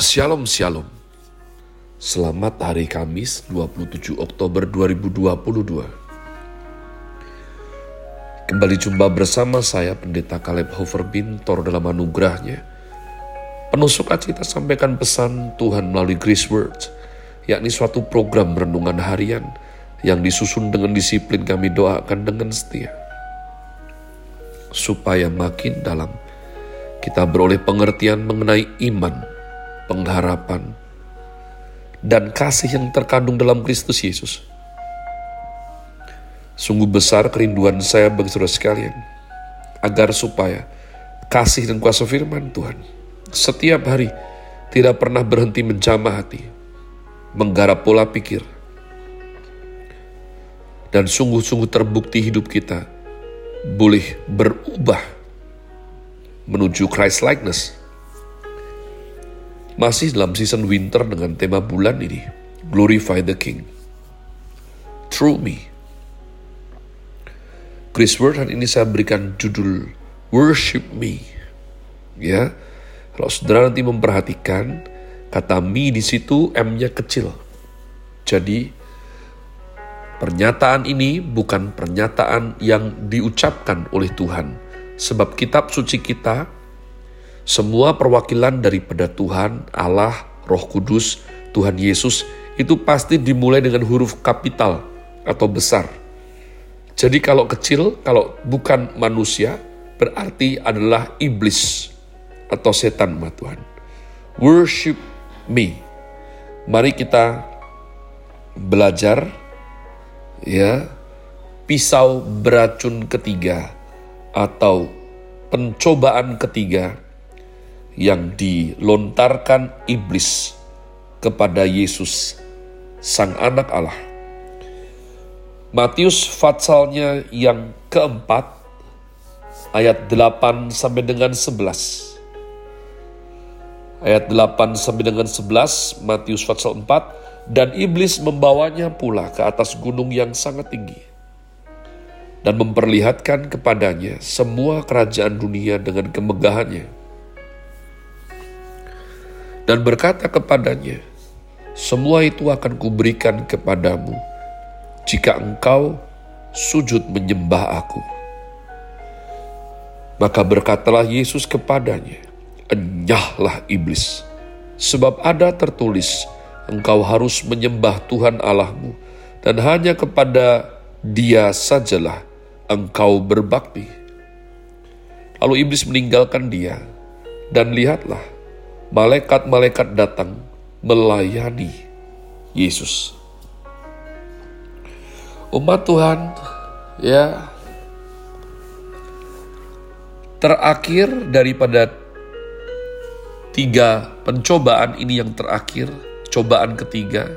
Shalom Shalom. Selamat hari Kamis 27 Oktober 2022. Kembali jumpa bersama saya Pendeta Caleb Hoover Bintor dalam anugerahnya. Penuh sukacita sampaikan pesan Tuhan melalui Grace Words, yakni suatu program renungan harian yang disusun dengan disiplin kami doakan dengan setia. Supaya makin dalam kita beroleh pengertian mengenai iman, pengharapan, dan kasih yang terkandung dalam Kristus Yesus. Sungguh besar kerinduan saya bagi saudara sekalian, agar supaya kasih dan kuasa firman Tuhan setiap hari tidak pernah berhenti menjamah hati, menggarap pola pikir, dan sungguh-sungguh terbukti hidup kita boleh berubah menuju Christ-likeness. Masih dalam season winter dengan tema bulan ini, Glorify the King Through Me. Chris Worth, hari ini saya berikan judul Worship Me. Ya, kalau saudara nanti memperhatikan kata me di situ M-nya kecil. Jadi pernyataan ini bukan pernyataan yang diucapkan oleh Tuhan, sebab kitab suci kita semua perwakilan daripada Tuhan, Allah, Roh Kudus, Tuhan Yesus, itu pasti dimulai dengan huruf kapital atau besar. Jadi kalau kecil, kalau bukan manusia, berarti adalah iblis atau setan, ma Tuhan. Worship me. Mari kita belajar ya, pisau beracun ketiga atau pencobaan ketiga yang dilontarkan iblis kepada Yesus, sang anak Allah. Matius fatsalnya yang keempat, ayat 8 sampai dengan 11. Ayat 8 sampai dengan 11, Matius fatsal 4, dan iblis membawanya pula ke atas gunung yang sangat tinggi, dan memperlihatkan kepadanya semua kerajaan dunia dengan kemegahannya. Dan berkata kepadanya, semua itu akan kuberikan kepadamu jika engkau sujud menyembah aku. Maka berkatalah Yesus kepadanya, enyahlah iblis, sebab ada tertulis, engkau harus menyembah Tuhan Allahmu, dan hanya kepada Dia sajalah engkau berbakti. Lalu iblis meninggalkan dia, dan lihatlah, malaikat-malaikat datang melayani Yesus. Umat Tuhan, ya, terakhir daripada tiga pencobaan ini yang terakhir, cobaan ketiga,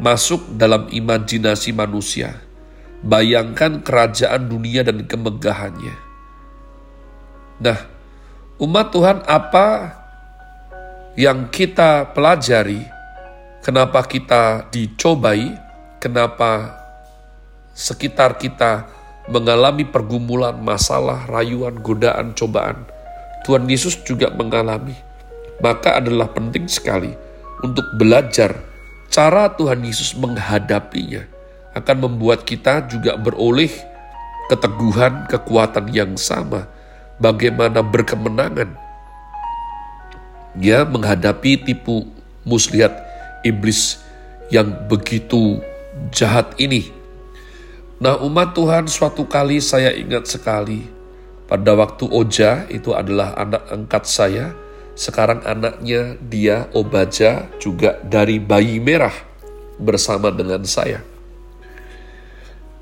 masuk dalam imajinasi manusia. Bayangkan kerajaan dunia dan kemegahannya. Nah, umat Tuhan, apa yang kita pelajari, kenapa kita dicobai, kenapa sekitar kita mengalami pergumulan, masalah, rayuan, godaan, cobaan. Tuhan Yesus juga mengalami. Maka adalah penting sekali untuk belajar cara Tuhan Yesus menghadapinya. Akan membuat kita juga beroleh keteguhan, kekuatan yang sama. Bagaimana berkemenangan. Dia menghadapi tipu muslihat iblis yang begitu jahat ini. Nah, umat Tuhan, suatu kali saya ingat sekali pada waktu Oja, itu adalah anak angkat saya. Sekarang anaknya dia, Obaja, juga dari Bayi Merah bersama dengan saya.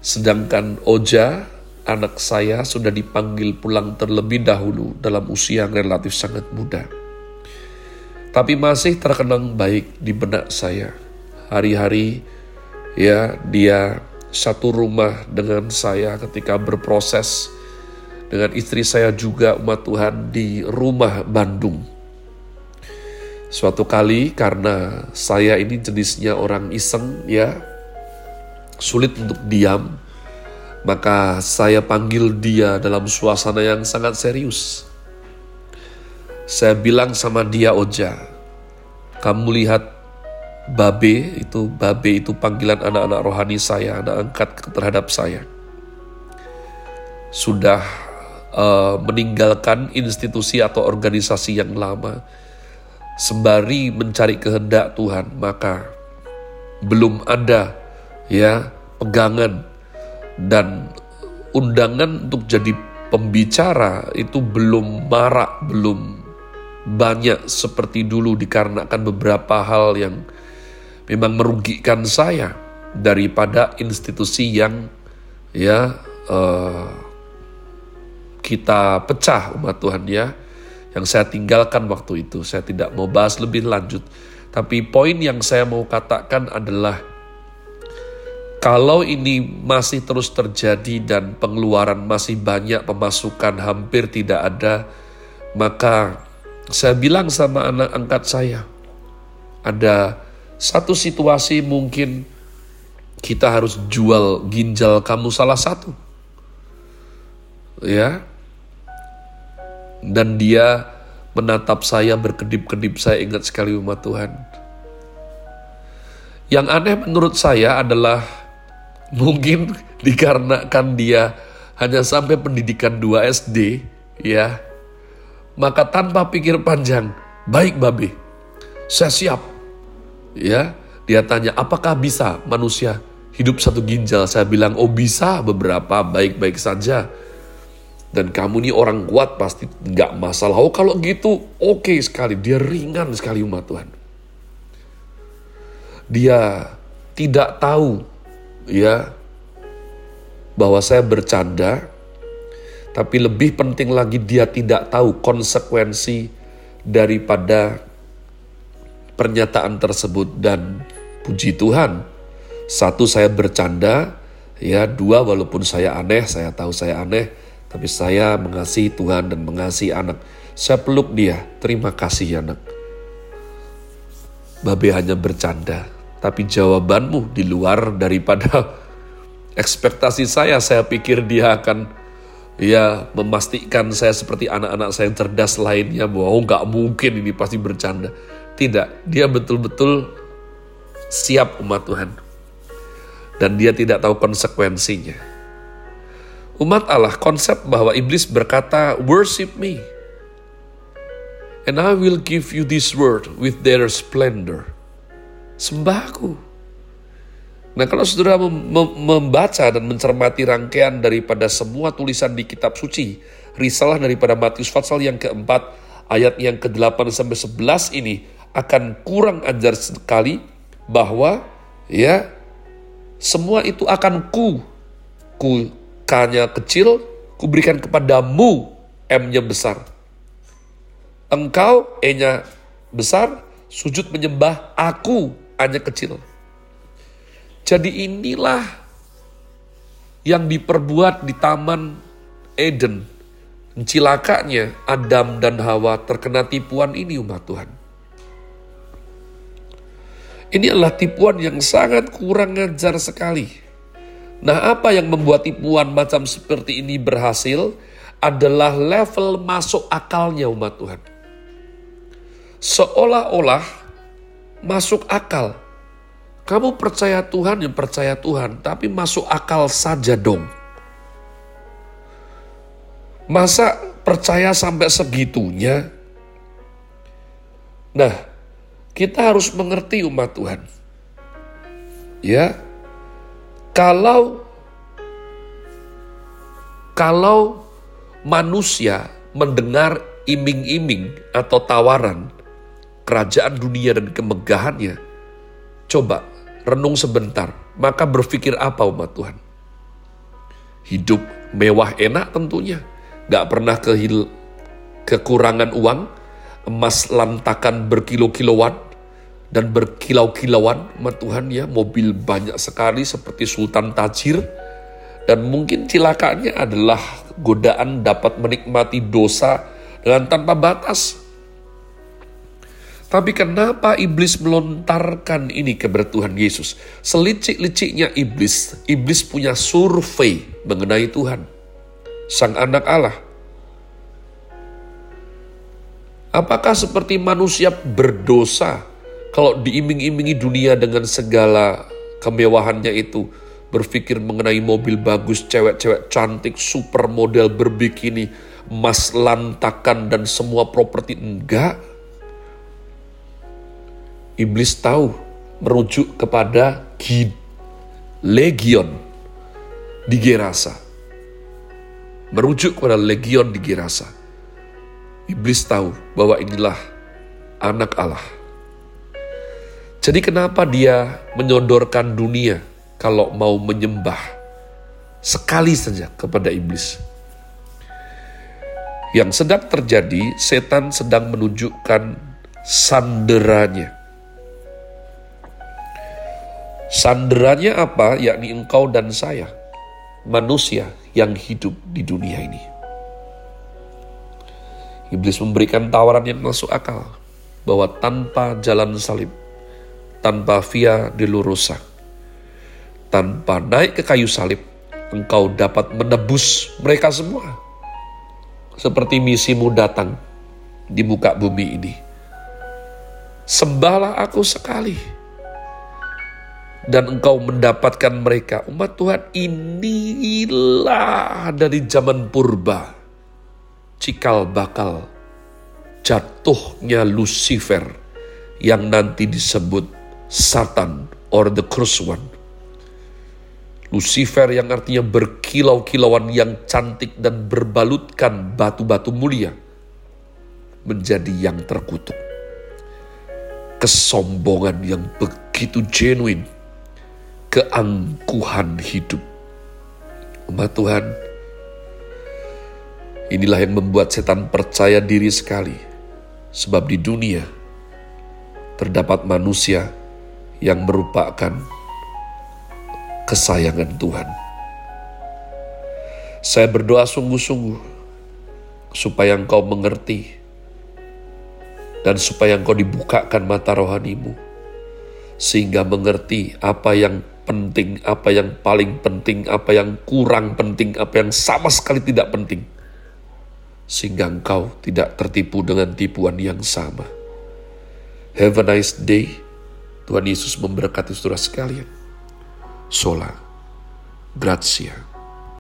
Sedangkan Oja, anak saya, sudah dipanggil pulang terlebih dahulu dalam usia yang relatif sangat muda. Tapi masih terkenang baik di benak saya. Hari-hari ya dia satu rumah dengan saya ketika berproses dengan istri saya juga, umat Tuhan, di rumah Bandung. Suatu kali karena saya ini jenisnya orang iseng ya, sulit untuk diam, maka saya panggil dia dalam suasana yang sangat serius. Saya bilang sama dia, Oja, Kamu lihat babe itu panggilan anak-anak rohani saya, anak angkat terhadap saya. Sudah meninggalkan institusi atau organisasi yang lama, sembari mencari kehendak Tuhan, maka belum ada pegangan dan undangan untuk jadi pembicara itu belum marak, belum banyak seperti dulu dikarenakan beberapa hal yang memang merugikan saya daripada institusi yang kita pecah umat Tuhan yang saya tinggalkan waktu itu. Saya tidak mau bahas lebih lanjut, tapi poin yang saya mau katakan adalah kalau ini masih terus terjadi dan pengeluaran masih banyak, pemasukan hampir tidak ada, maka saya bilang sama anak angkat saya, ada satu situasi mungkin kita harus jual ginjal kamu salah satu. Dan dia menatap saya, berkedip-kedip. Saya ingat sekali umat Tuhan. Yang aneh menurut saya adalah mungkin dikarenakan dia hanya sampai pendidikan 2 SD, maka tanpa pikir panjang, baik babe, saya siap. Dia tanya, apakah bisa manusia hidup satu ginjal? Saya bilang, oh bisa, beberapa baik-baik saja. Dan kamu nih orang kuat, pasti nggak masalah. Oh kalau gitu oke sekali. Dia ringan sekali umat Tuhan. Dia tidak tahu bahwa saya bercanda, tapi lebih penting lagi dia tidak tahu konsekuensi daripada pernyataan tersebut. Dan puji Tuhan, satu saya bercanda, dua walaupun saya aneh, saya tahu saya aneh, tapi saya mengasihi Tuhan dan mengasihi anak. Saya peluk dia, terima kasih anak. Babe hanya bercanda, tapi jawabanmu di luar daripada ekspektasi saya pikir dia akan memastikan saya seperti anak-anak saya yang cerdas lainnya, bahwa nggak mungkin, ini pasti bercanda. Tidak, dia betul-betul siap umat Tuhan. Dan dia tidak tahu konsekuensinya. Umat Allah, konsep bahwa iblis berkata, worship me, and I will give you this world with their splendor. Sembah aku. Nah kalau saudara membaca dan mencermati rangkaian daripada semua tulisan di kitab suci, risalah daripada Matius pasal yang keempat, ayat yang ke-8-11 ini, akan kurang ajar sekali bahwa semua itu akan ku K-nya kecil, kuberikan kepadamu, M-nya besar. Engkau, E-nya besar, sujud menyembah aku, A-nya kecil. Jadi inilah yang diperbuat di Taman Eden. Cilakanya Adam dan Hawa terkena tipuan ini umat Tuhan. Ini adalah tipuan yang sangat kurang ajar sekali. Nah apa yang membuat tipuan macam seperti ini berhasil adalah level masuk akalnya umat Tuhan. Seolah-olah masuk akal. Kamu percaya Tuhan, yang percaya Tuhan, tapi masuk akal saja dong. Masa percaya sampai segitunya? Nah, kita harus mengerti umat Tuhan. Kalau manusia mendengar iming-iming atau tawaran kerajaan dunia dan kemegahannya, coba renung sebentar, maka berpikir apa umat Tuhan? Hidup mewah enak tentunya. Gak pernah kekurangan uang, emas lantakan berkilo-kiloan dan berkilau-kilauan umat Tuhan, mobil banyak sekali seperti Sultan Tajir. Dan mungkin cilakanya adalah godaan dapat menikmati dosa dengan tanpa batas. Tapi kenapa iblis melontarkan ini ke Tuhan Yesus? Selicik-liciknya iblis punya survei mengenai Tuhan, Sang Anak Allah. Apakah seperti manusia berdosa Kalau diiming-imingi dunia dengan segala kemewahannya itu, berpikir mengenai mobil bagus, cewek-cewek cantik, supermodel berbikini, emas lantakan dan semua properti, enggak. Iblis tahu merujuk kepada legion di Gerasa. Merujuk kepada legion di Gerasa. Iblis tahu bahwa inilah anak Allah. Jadi kenapa dia menyodorkan dunia kalau mau menyembah sekali saja kepada iblis? Yang sedang terjadi, setan sedang menunjukkan sanderanya. Sanderanya apa? Yakni engkau dan saya, manusia yang hidup di dunia ini. Iblis memberikan tawaran yang masuk akal, bahwa tanpa jalan salib, tanpa Via Dolorosa, tanpa naik ke kayu salib, engkau dapat menebus mereka semua. Seperti misimu datang di muka bumi ini. Sembahlah aku sekali. Dan engkau mendapatkan mereka. Umat Tuhan, inilah dari zaman purba cikal bakal jatuhnya Lucifer yang nanti disebut Satan or the Cursed One. Lucifer yang artinya berkilau-kilauan yang cantik dan berbalutkan batu-batu mulia menjadi yang terkutuk. Kesombongan yang begitu genuine, keangkuhan hidup. Umat Tuhan, inilah yang membuat setan percaya diri sekali, sebab di dunia terdapat manusia yang merupakan kesayangan Tuhan. Saya berdoa sungguh-sungguh supaya engkau mengerti dan supaya engkau dibukakan mata rohanimu sehingga mengerti apa yang penting, apa yang paling penting, apa yang kurang penting, apa yang sama sekali tidak penting, sehingga engkau tidak tertipu dengan tipuan yang sama. Have a nice day. Tuhan Yesus memberkati saudara sekalian. Sola Gratia.